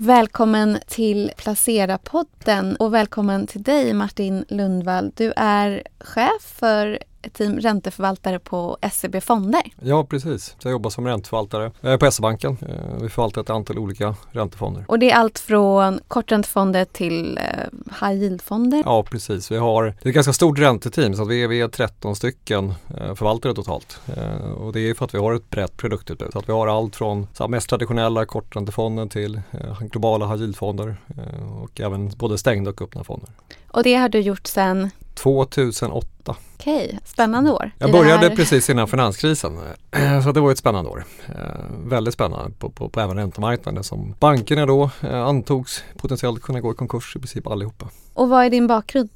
Välkommen till Placerapodden och välkommen till dig Martin Lundvall. Du är chef för ett team ränteförvaltare på SEB-fonder. Ja, precis. Jag jobbar som ränteförvaltare på SEB-banken. Vi förvaltar ett antal olika räntefonder. Och det är allt från korträntefonder till high yield-fonder? Ja, precis. Vi har ett ganska stort ränteteam så att vi är 13 stycken förvaltare totalt. Och det är för att vi har ett brett produktutbud. Så att vi har allt från mest traditionella korträntefonder till globala high yield-fonder och även både stängda och öppna fonder. Och det har du gjort sedan? 2008. Okej, spännande år. Jag började precis innan finanskrisen så det var ett spännande år. Väldigt spännande på även räntemarknaden som bankerna då antogs potentiellt kunna gå i konkurs i princip allihopa. Och vad är din bakgrund?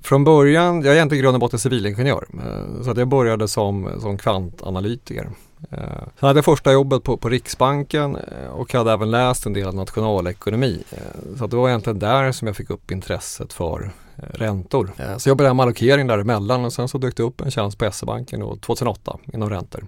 Från början, jag är egentligen i grund och botten civilingenjör så att jag började som kvantanalytiker. Så hade jag första jobbet på Riksbanken och hade även läst en del nationalekonomi. Så att det var egentligen där som jag fick upp intresset för räntor. Så jag började med allokering däremellan och sen så dök det upp en tjänst på SEB-banken 2008 inom räntor.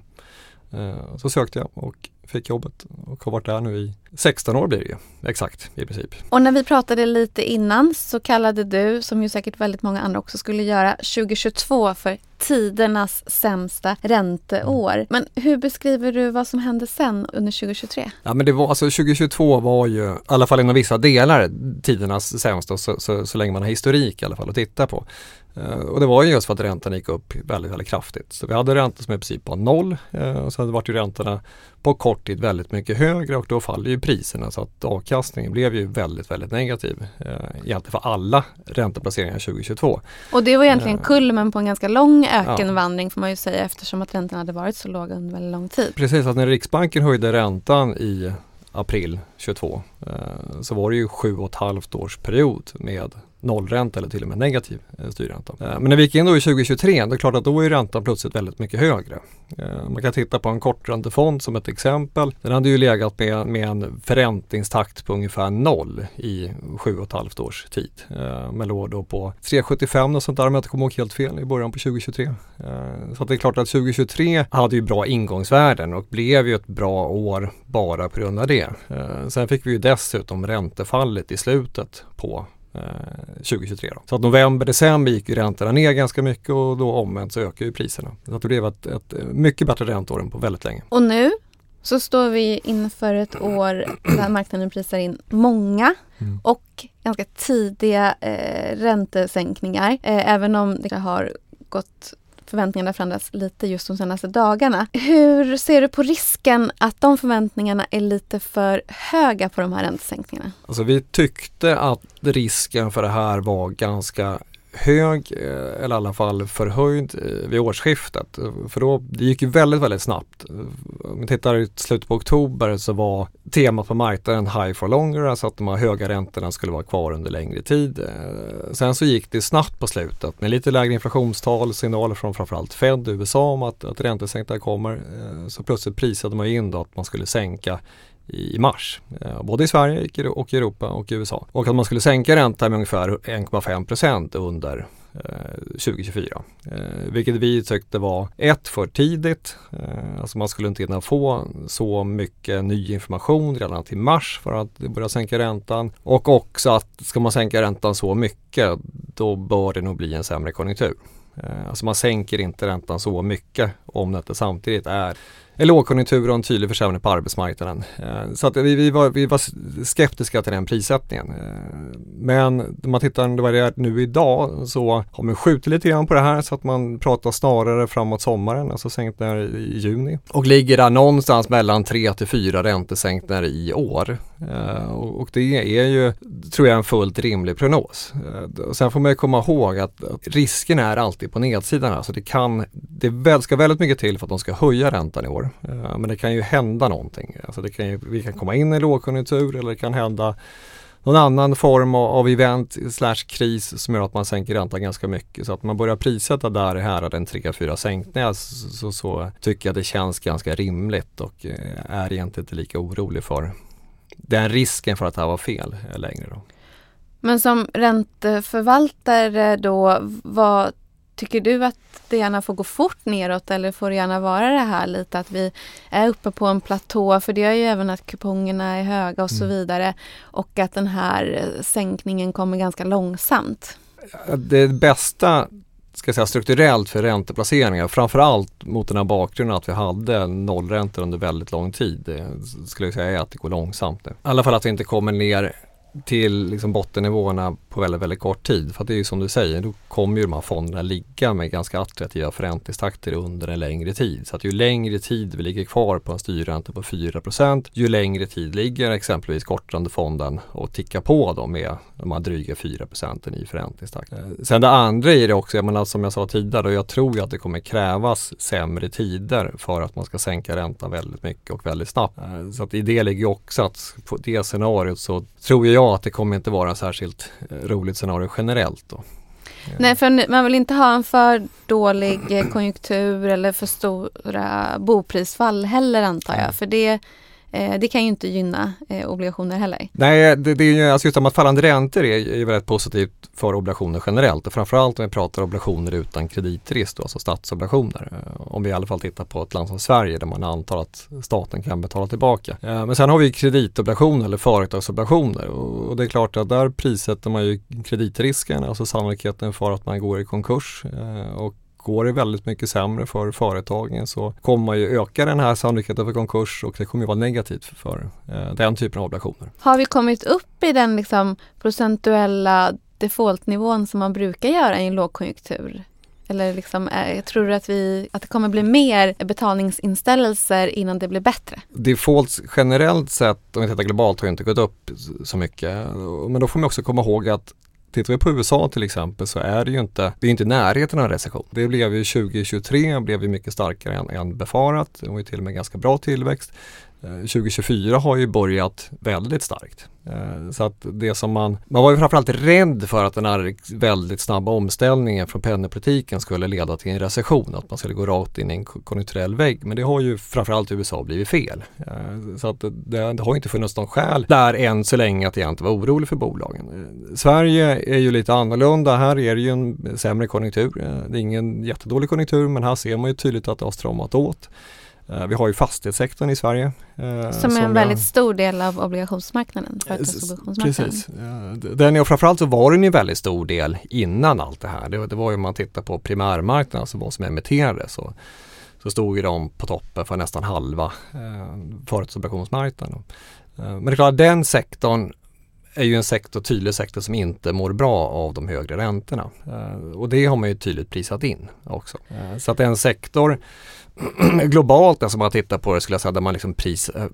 Så sökte jag och fick jobbet och har varit där nu i 16 år blir det ju, exakt i princip. Och när vi pratade lite innan så kallade du, som ju säkert väldigt många andra också skulle göra, 2022 för tidernas sämsta ränteår. Men hur beskriver du vad som hände sen under 2023? Ja, men det var, alltså 2022 var ju, i alla fall inom vissa delar, tidernas sämsta så länge man har historik i alla fall att titta på. Och det var ju just för att räntan gick upp väldigt, väldigt kraftigt. Så vi hade räntor som i princip var noll och så hade det varit ju räntorna på kort tid väldigt mycket högre och då faller ju priserna så att avkastningen blev ju väldigt, väldigt negativ egentligen för alla ränteplaceringar 2022. Och det var egentligen kulmen på en ganska lång ökenvandring får man ju säga eftersom att räntan hade varit så låg under väldigt lång tid. Precis, att när Riksbanken höjde räntan i april 22 så var det ju 7,5 års period med nollränta eller till och med negativ styrränta. Men när vi gick in då i 2023, det är klart att då är räntan plötsligt väldigt mycket högre. Man kan titta på en korträntefond som ett exempel. Den hade ju legat med en förräntningstakt på ungefär noll i 7,5 års tid. Men låg då på 3,75 och sånt där, men jag kommer ihåg helt fel i början på 2023. Så att det är klart att 2023 hade ju bra ingångsvärden och blev ju ett bra år bara på grund av det. Sen fick vi ju dessutom räntefallet i slutet på 2023 då. Så att november, december gick ju räntorna ner ganska mycket och då omvänt så ökar ju priserna. Så att det blev ett mycket bättre ränteår än på väldigt länge. Och nu så står vi inför ett år där marknaden prisar in många och ganska tidiga räntesänkningar. Även om det har gått förväntningarna förändras lite just de senaste dagarna. Hur ser du på risken att de förväntningarna är lite för höga på de här räntesänkningarna? Alltså vi tyckte att risken för det här var ganska hög eller i alla fall förhöjd vid årsskiftet. För då, det gick ju väldigt, väldigt snabbt. Om vi tittar i slutet på oktober så var temat på marknaden high for longer, alltså att de här höga räntorna skulle vara kvar under längre tid. Sen så gick det snabbt på slutet med lite lägre inflationstal, signaler från framförallt Fed i USA om att räntesänkningar kommer. Så plötsligt prisade man in då att man skulle sänka i mars. Både i Sverige och i Europa och i USA. Och att man skulle sänka räntan med ungefär 1,5% under 2024. Vilket vi tyckte var för tidigt. Alltså man skulle inte hinna få så mycket ny information redan till mars för att börja sänka räntan. Och också att ska man sänka räntan så mycket då bör det nog bli en sämre konjunktur. Alltså man sänker inte räntan så mycket om det samtidigt är en lågkonjunktur och en tydlig försämring på arbetsmarknaden. Så att vi var skeptiska till den prissättningen. Men när man tittar på vad det är nu idag så har man skjutit lite grann på det här så att man pratar snarare framåt sommaren, alltså sänkningar i juni. Och ligger där någonstans mellan 3-4 räntesänkningar i år. Och det är ju, tror jag, en fullt rimlig prognos. Sen får man ju komma ihåg att risken är alltid på nedsidan här. Så det ska väldigt mycket till för att de ska höja räntan i år. Men det kan ju hända någonting. Alltså vi kan komma in i lågkonjunktur eller det kan hända någon annan form av event/kris som gör att man sänker räntan ganska mycket. Så att man börjar prissätta där här den 3-4 sänkningar så tycker jag det känns ganska rimligt och är egentligen inte lika orolig för den risken för att det här var fel längre då. Men som ränteförvaltare då, vad Tycker du att det gärna får gå fort neråt eller får det gärna vara det här lite att vi är uppe på en platå? För det är ju även att kupongerna är höga och så vidare och att den här sänkningen kommer ganska långsamt. Det bästa ska jag säga, strukturellt för ränteplaceringar, framförallt mot den här bakgrunden att vi hade nollräntor under väldigt lång tid, det skulle jag säga är att det går långsamt nu. I alla fall att vi inte kommer ner till liksom bottennivåerna på väldigt, väldigt kort tid. För att det är ju som du säger, då kommer ju de här fonderna ligga med ganska attraktiva förräntningstakter under en längre tid. Så att ju längre tid vi ligger kvar på en styrränta på 4%, ju längre tid ligger exempelvis kortrande fonden och tickar på dem med de här dryga 4% i förräntningstakt. Sen det andra är det också, jag menar, som jag sa tidigare, jag tror ju att det kommer krävas sämre tider för att man ska sänka räntan väldigt mycket och väldigt snabbt. Så att i det ligger också att på det scenariot så tror jag att det kommer inte vara särskilt roligt scenario generellt då. Nej, för man vill inte ha en för dålig konjunktur eller för stora boprisfall heller antar jag, för det kan ju inte gynna obligationer heller. Nej, det är ju, alltså just att fallande räntor är väldigt positivt för obligationer generellt och framförallt om vi pratar obligationer utan kreditrisk, då, alltså statsobligationer. Om vi i alla fall tittar på ett land som Sverige där man antar att staten kan betala tillbaka. Men sen har vi kreditobligationer eller företagsobligationer och det är klart att där prissätter man ju kreditrisken, alltså sannolikheten för att man går i konkurs och går det väldigt mycket sämre för företagen så kommer man ju öka den här sannolikheten för konkurs och det kommer ju vara negativt för den typen av obligationer. Har vi kommit upp i den liksom procentuella defaultnivån som man brukar göra i en lågkonjunktur? Eller liksom, tror du att det kommer bli mer betalningsinställelser innan det blir bättre? Defaults generellt sett, om vi tittar globalt, har ju inte gått upp så mycket. Men då får man också komma ihåg att tittar vi på USA till exempel så är det ju inte, det är inte närheten av en recession. Det blev ju 2023 blev ju mycket starkare än befarat. Det var ju till och med ganska bra tillväxt. 2024 har ju börjat väldigt starkt. Så att det som man var ju framförallt rädd för att den här väldigt snabba omställningen från penningpolitiken skulle leda till en recession, att man skulle gå rakt in i en konjunkturell vägg, men det har ju framförallt i USA blivit fel. Så att det har inte funnits någon skäl där än så länge att jag inte var orolig för bolagen. Sverige är ju lite annorlunda, här är det ju en sämre konjunktur. Det är ingen jättedålig konjunktur, men här ser man ju tydligt att det har stramat åt. Vi har ju fastighetssektorn i Sverige. Som är en väldigt stor del av obligationsmarknaden. Precis. Den är, och framförallt så var den ju en väldigt stor del innan allt det här. Det var ju om man tittar på primärmarknaden, alltså vad som emitterades. Så stod ju de på toppen för nästan halva företagsobligationsmarknaden. Men det är klart, den sektorn är ju en tydlig sektor som inte mår bra av de högre räntorna. Och det har man ju tydligt prisat in också. Så att en sektor globalt, alltså om man tittar på det skulle jag säga, där man liksom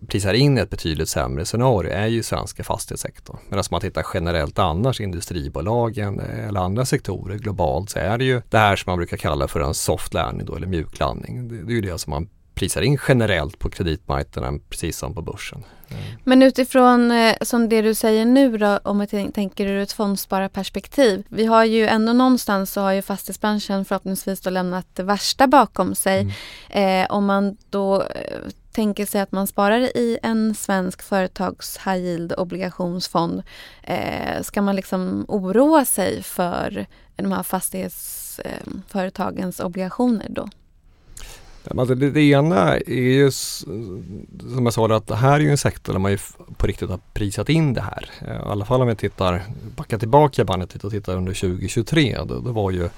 prisar in ett betydligt sämre scenario är ju svenska fastighetssektorn. Men alltså om man tittar generellt annars, industribolagen eller andra sektorer globalt så är det ju det här som man brukar kalla för en soft landing då, eller mjuk landning. Det är ju det som man prisar in generellt på kreditmarknaden precis som på börsen. Men utifrån som det du säger nu då, om vi tänker ur ett fondspararperspektiv. Vi har ju ändå någonstans så har ju fastighetsbranschen förhoppningsvis då lämnat det värsta bakom sig. Om man då tänker sig att man sparar i en svensk företags high yield obligationsfond. Ska man liksom oroa sig för de här fastighetsföretagens obligationer då? Det ena är ju, som jag sa, att det här är ju en sektor där man ju på riktigt har prisat in det här. I alla fall om vi backar tillbaka bandet och tittar under 2023, då var ju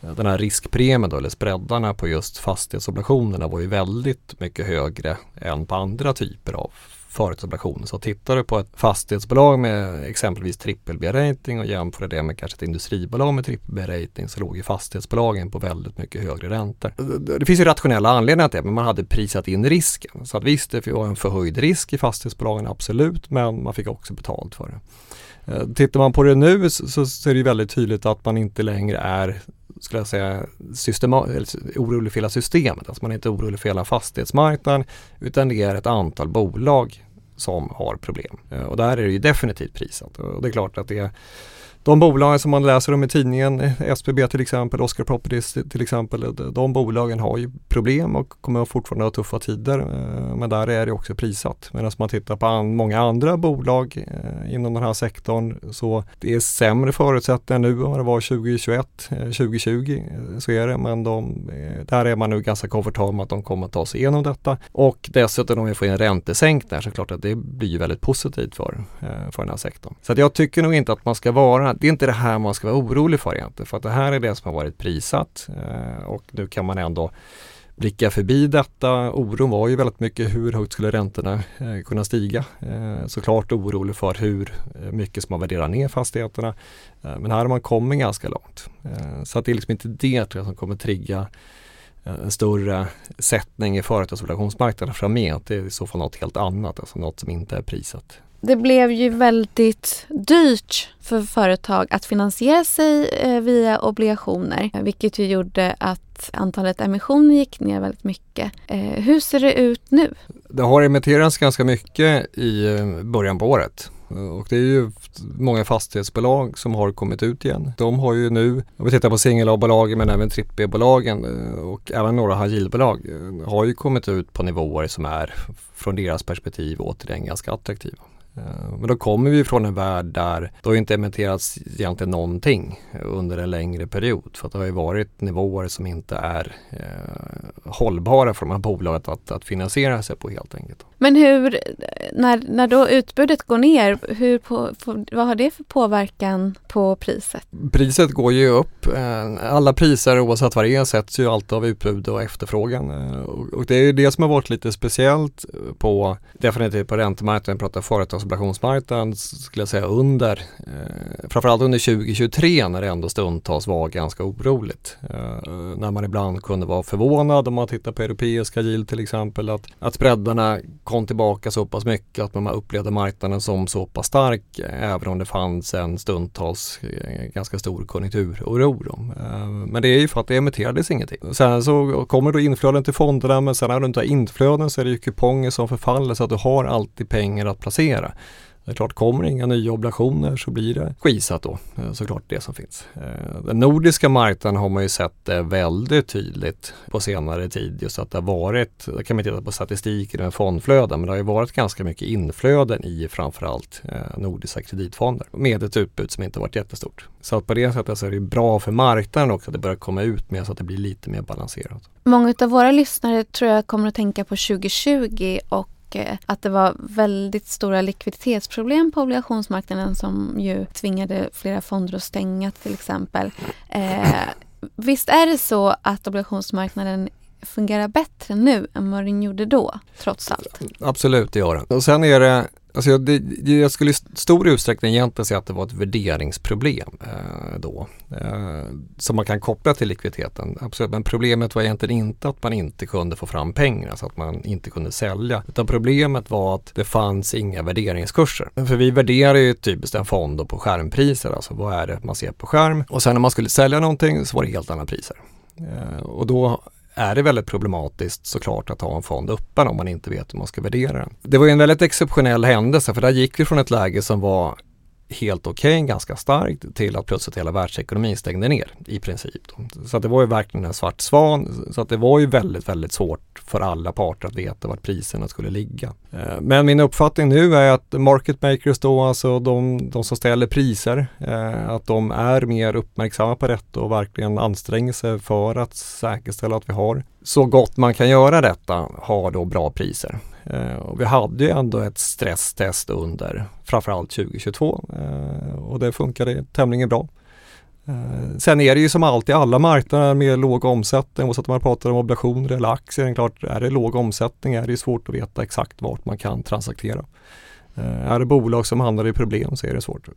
den här riskpremien då, eller spreadarna på just fastighetsobligationerna var ju väldigt mycket högre än på andra typer av företagsobligationer. Så tittar du på ett fastighetsbolag med exempelvis BBB-rating och jämför det med kanske ett industribolag med BBB-rating så låg ju fastighetsbolagen på väldigt mycket högre räntor. Det finns ju rationella anledningar till det, men man hade prisat in risken. Så att visst, det var en förhöjd risk i fastighetsbolagen, absolut, men man fick också betalt för det. Tittar man på det nu så är det ju väldigt tydligt att man inte längre är, skulle jag säga, orolig för hela systemet. Alltså man är inte orolig för hela fastighetsmarknaden utan det är ett antal bolag som har problem. Och där är det ju definitivt prisat. Och det är klart att det de bolagen som man läser om i tidningen, SBB till exempel, Oscar Properties till exempel, de bolagen har ju problem och kommer fortfarande ha tuffa tider, men där är det också prissatt. Medan man tittar på många andra bolag inom den här sektorn, så det är sämre förutsättningar nu än det var 2021, 2020 så är det, men där är man nu ganska komfortabel med att de kommer att ta sig igenom detta, och dessutom om vi får en räntesänkning där, så klart att det blir väldigt positivt för den här sektorn. Så att jag tycker nog inte att man ska vara, det är inte det här man ska vara orolig för egentligen, för att det här är det som har varit prissatt och nu kan man ändå blicka förbi detta. Oron var ju väldigt mycket hur högt skulle räntorna kunna stiga. Såklart orolig för hur mycket som man värderar ner fastigheterna. Men här har man kommit ganska långt. Så att det är liksom inte det, tror jag, som kommer trigga en större sättning i företagsobligationsmarknaden framgent. Det är i så fall något helt annat, alltså något som inte är prisat. Det blev ju väldigt dyrt för företag att finansiera sig via obligationer, vilket ju gjorde att antalet emissioner gick ner väldigt mycket. Hur ser det ut nu? Det har emitterats ganska mycket i början på året. Och det är ju många fastighetsbolag som har kommit ut igen. De har ju nu, om vi tittar på singel A-bolagen men även trippel-B-bolagen och även några high-yield-bolag, har ju kommit ut på nivåer som är från deras perspektiv återigen ganska attraktiva. Men då kommer vi från en värld där det har inte emitterats egentligen någonting under en längre period, för att det har ju varit nivåer som inte är hållbara för de här bolagen att finansiera sig på helt enkelt. Men hur, när då utbudet går ner, vad har det för påverkan på priset? Priset går ju upp. Alla priser oavsett vad det är sätts ju alltid av utbud och efterfrågan. Och det är ju det som har varit lite speciellt definitivt på räntemarknaden, pratar företagsobligationsmarknaden skulle jag säga framförallt under 2023, när det ändå stundtals var ganska oroligt. När man ibland kunde vara förvånad om man tittar på europeiska yield till exempel, att spreadarna kom tillbaka så pass mycket att man upplevde marknaden som så pass stark, även om det fanns en stundtals ganska stor konjunkturoro. Men det är ju för att det emitterades ingenting. Sen så kommer då inflöden till fonderna, men sen när du inte har inflöden så är det ju kuponger som förfaller, så att du har alltid pengar att placera. Det är klart, kommer inga nya obligationer så blir det skisat då, såklart det som finns. Den nordiska marknaden har man ju sett väldigt tydligt på senare tid, just att det har varit, det kan man titta på statistiken med fondflöden, men det har ju varit ganska mycket inflöden i framförallt nordiska kreditfonder med ett utbud som inte varit jättestort. Så att på det sättet så är det bra för marknaden också att det börjar komma ut med, så att det blir lite mer balanserat. Många av våra lyssnare tror jag kommer att tänka på 2020 och att det var väldigt stora likviditetsproblem på obligationsmarknaden som ju tvingade flera fonder att stänga till exempel. Visst är det så att obligationsmarknaden fungerar bättre nu än vad den gjorde då, trots allt? Absolut, det gör den. Och sen är det, alltså jag skulle i stor utsträckning egentligen säga att det var ett värderingsproblem som man kan koppla till likviditeten. Absolut, men problemet var egentligen inte att man inte kunde få fram pengar, så att man inte kunde sälja, utan problemet var att det fanns inga värderingskurser. För vi värderar ju typiskt en fond då på skärmpriser, alltså vad är det man ser på skärm, och sen när man skulle sälja någonting så var det helt andra priser. Och då är det väldigt problematiskt såklart att ha en fond öppen om man inte vet hur man ska värdera den. Det var ju en väldigt exceptionell händelse, för där gick vi från ett läge som var helt okej, ganska starkt, till att plötsligt hela världsekonomin stängde ner i princip. Så att det var ju verkligen en svart svan, så att det var ju väldigt, väldigt svårt för alla parter att veta vart priserna skulle ligga. Men min uppfattning nu är att market makers då, alltså de som ställer priser, att de är mer uppmärksamma på detta och verkligen anstränger sig för att säkerställa att vi har så gott man kan göra detta, har då bra priser. Och vi hade ju ändå ett stresstest under framförallt 2022 och det funkade tämligen bra. Sen är det ju som alltid alla marknader med låg omsättning, och så att man pratar om obligationer eller aktier, är det klart, är det låg omsättning är det svårt att veta exakt vart man kan transaktera. Är det bolag som handlar i problem så är det svårt.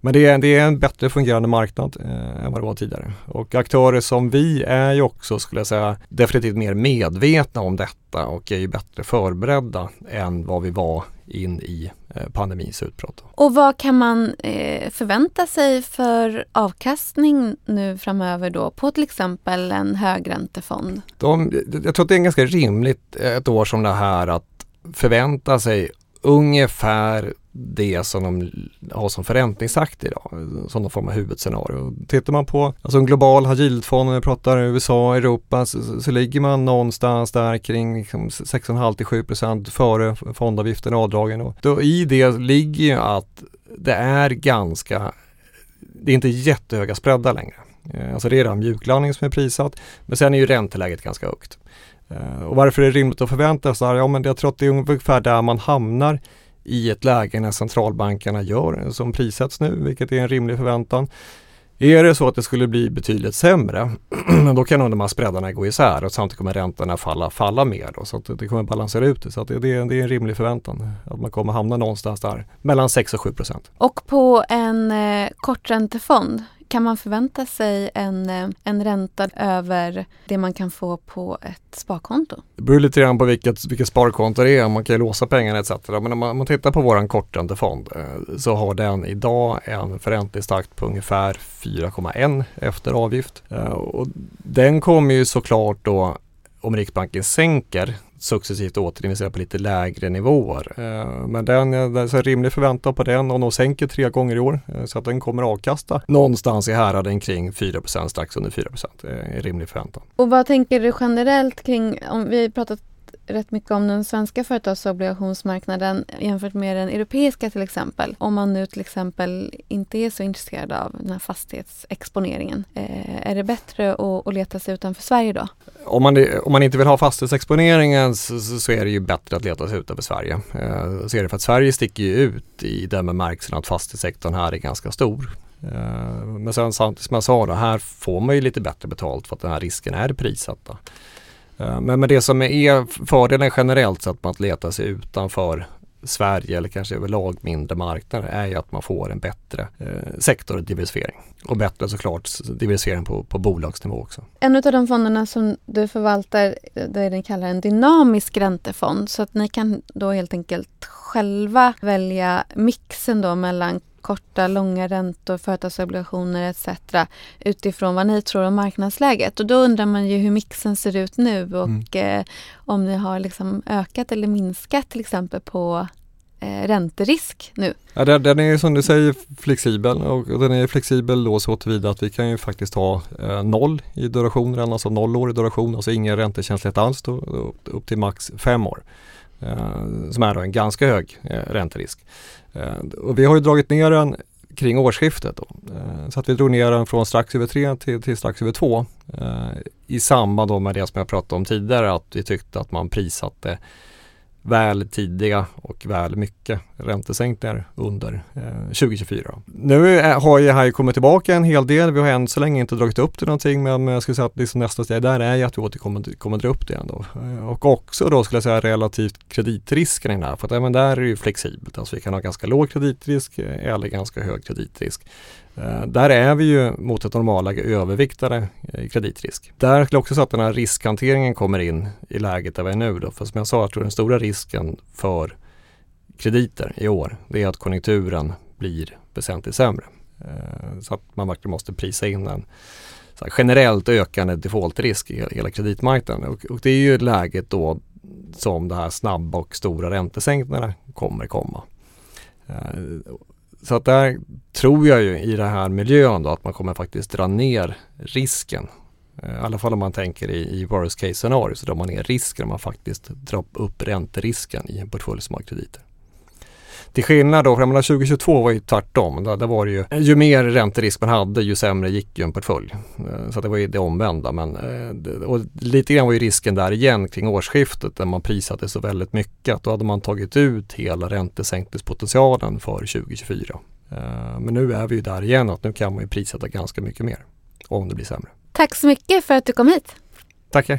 Men det är en bättre fungerande marknad än vad det var tidigare. Och aktörer som vi är ju också, skulle jag säga, definitivt mer medvetna om detta och är ju bättre förberedda än vad vi var in i pandemins utbrott. Och vad kan man förvänta sig för avkastning nu framöver då på till exempel en högräntefond? Jag tror att det är ganska rimligt ett år som det här att förvänta sig ungefär det som de har som förräntningsakt idag, som de formar huvudscenario. Tittar man på alltså en global high yield-fond, när vi pratar USA, Europa, så ligger man någonstans där kring liksom 6,5-7% före fondavgiften och avdragen. Och då i det ligger ju att det är ganska, det är inte jättehöga spreadar längre. Alltså det är den mjuklandning som är prissatt, men sen är ju ränteläget ganska högt. Och varför är det rimligt att förvänta sig? Ja, men jag tror att det är ungefär där man hamnar i ett läge när centralbankerna gör som prissätts nu, vilket är en rimlig förväntan. Är det så att det skulle bli betydligt sämre, då kan nog de här spreadarna gå isär och samtidigt kommer räntorna falla mer då, så att det kommer balansera ut det. Så att det är en rimlig förväntan att man kommer hamna någonstans där mellan 6-7%. Och på en korträntefond, kan man förvänta sig en ränta över det man kan få på ett sparkonto? Det beror lite grann på vilket sparkonto det är. Man kan ju låsa pengarna etc. Men om man tittar på vår korträntefond så har den idag en förräntningstakt på ungefär 4,1 efter avgift. Och den kommer ju såklart då, om Riksbanken sänker, successivt återinvestera på lite lägre nivåer. Men den är rimlig förväntan på den, och de sänker 3 gånger i år, så att den kommer avkasta någonstans i häraden kring 4%, strax under 4%. Är rimlig förväntan. Och vad tänker du generellt kring, om vi pratat rätt mycket om den svenska företagsobligationsmarknaden jämfört med den europeiska till exempel. Om man nu till exempel inte är så intresserad av den här fastighetsexponeringen, är det bättre att leta sig utanför Sverige då? Om man inte vill ha fastighetsexponeringen så är det ju bättre att leta sig utanför Sverige. Så är det för att Sverige sticker ju ut i den bemärkelsen att fastighetssektorn här är ganska stor. Men sen samtidigt som jag sa då, här får man ju lite bättre betalt för att den här risken är prissatta. Men med det som är fördelen generellt så att man letar sig utanför Sverige eller kanske överlag mindre marknader är ju att man får en bättre sektordiversifiering och bättre såklart diversifiering på bolagsnivå också. En av de fonderna som du förvaltar, det den kallar en dynamisk räntefond, så att ni kan då helt enkelt själva välja mixen då mellan korta, långa räntor, företagsobligationer etc. utifrån vad ni tror om marknadsläget. Och då undrar man ju hur mixen ser ut nu och om ni har liksom ökat eller minskat till exempel på ränterisk nu. Ja, den är som du säger flexibel, och den är flexibel då så tillvida att vi kan ju faktiskt ha 0 i duration, alltså 0 år i duration, alltså ingen räntekänslighet alls då, upp till max 5 år. Som är då en ganska hög ränterisk. Och vi har ju dragit ner den kring årsskiftet då. Så att vi drog ner den från strax över 3 till strax över 2 i samband då med det som jag pratade om tidigare, att vi tyckte att man prissatte väl tidiga och väl mycket räntesänkningar under 2024. Nu har jag här kommit tillbaka en hel del. Vi har än så länge inte dragit upp det någonting, men jag skulle säga att liksom nästa steg där är att vi återkommer dra upp det ändå. Och också då skulle jag säga relativt kreditrisken i den här, för att även där är det ju flexibelt. Alltså vi kan ha ganska låg kreditrisk eller ganska hög kreditrisk. Där är vi ju mot ett normalläge överviktade kreditrisk. Där skulle jag också säga att den här riskhanteringen kommer in i läget där vi är nu då. För som jag sa, jag tror den stora risken för krediter i år, det är att konjunkturen blir väsentligt sämre. Så att man verkligen måste prisa in en så här generellt ökande defaultrisk i hela kreditmarknaden. Och det är ju läget då som det här snabba och stora räntesänkningarna kommer komma. Så att där tror jag ju i den här miljön då att man kommer faktiskt dra ner risken. I alla fall om man tänker i worst case scenario, så drar man ner risken om man faktiskt drar upp ränterisken i en portfölj som har krediter. Till skillnad då, för 2022 var ju tvärtom. Där var det ju mer ränterisk man hade, ju sämre gick ju en portfölj. Så det var ju det omvända. Men, och lite grann var ju risken där igen kring årsskiftet, där man prisade så väldigt mycket. Då hade man tagit ut hela räntesänkningspotentialen för 2024. Men nu är vi ju där igen, att nu kan man ju prissätta ganska mycket mer om det blir sämre. Tack så mycket för att du kom hit. Tackar.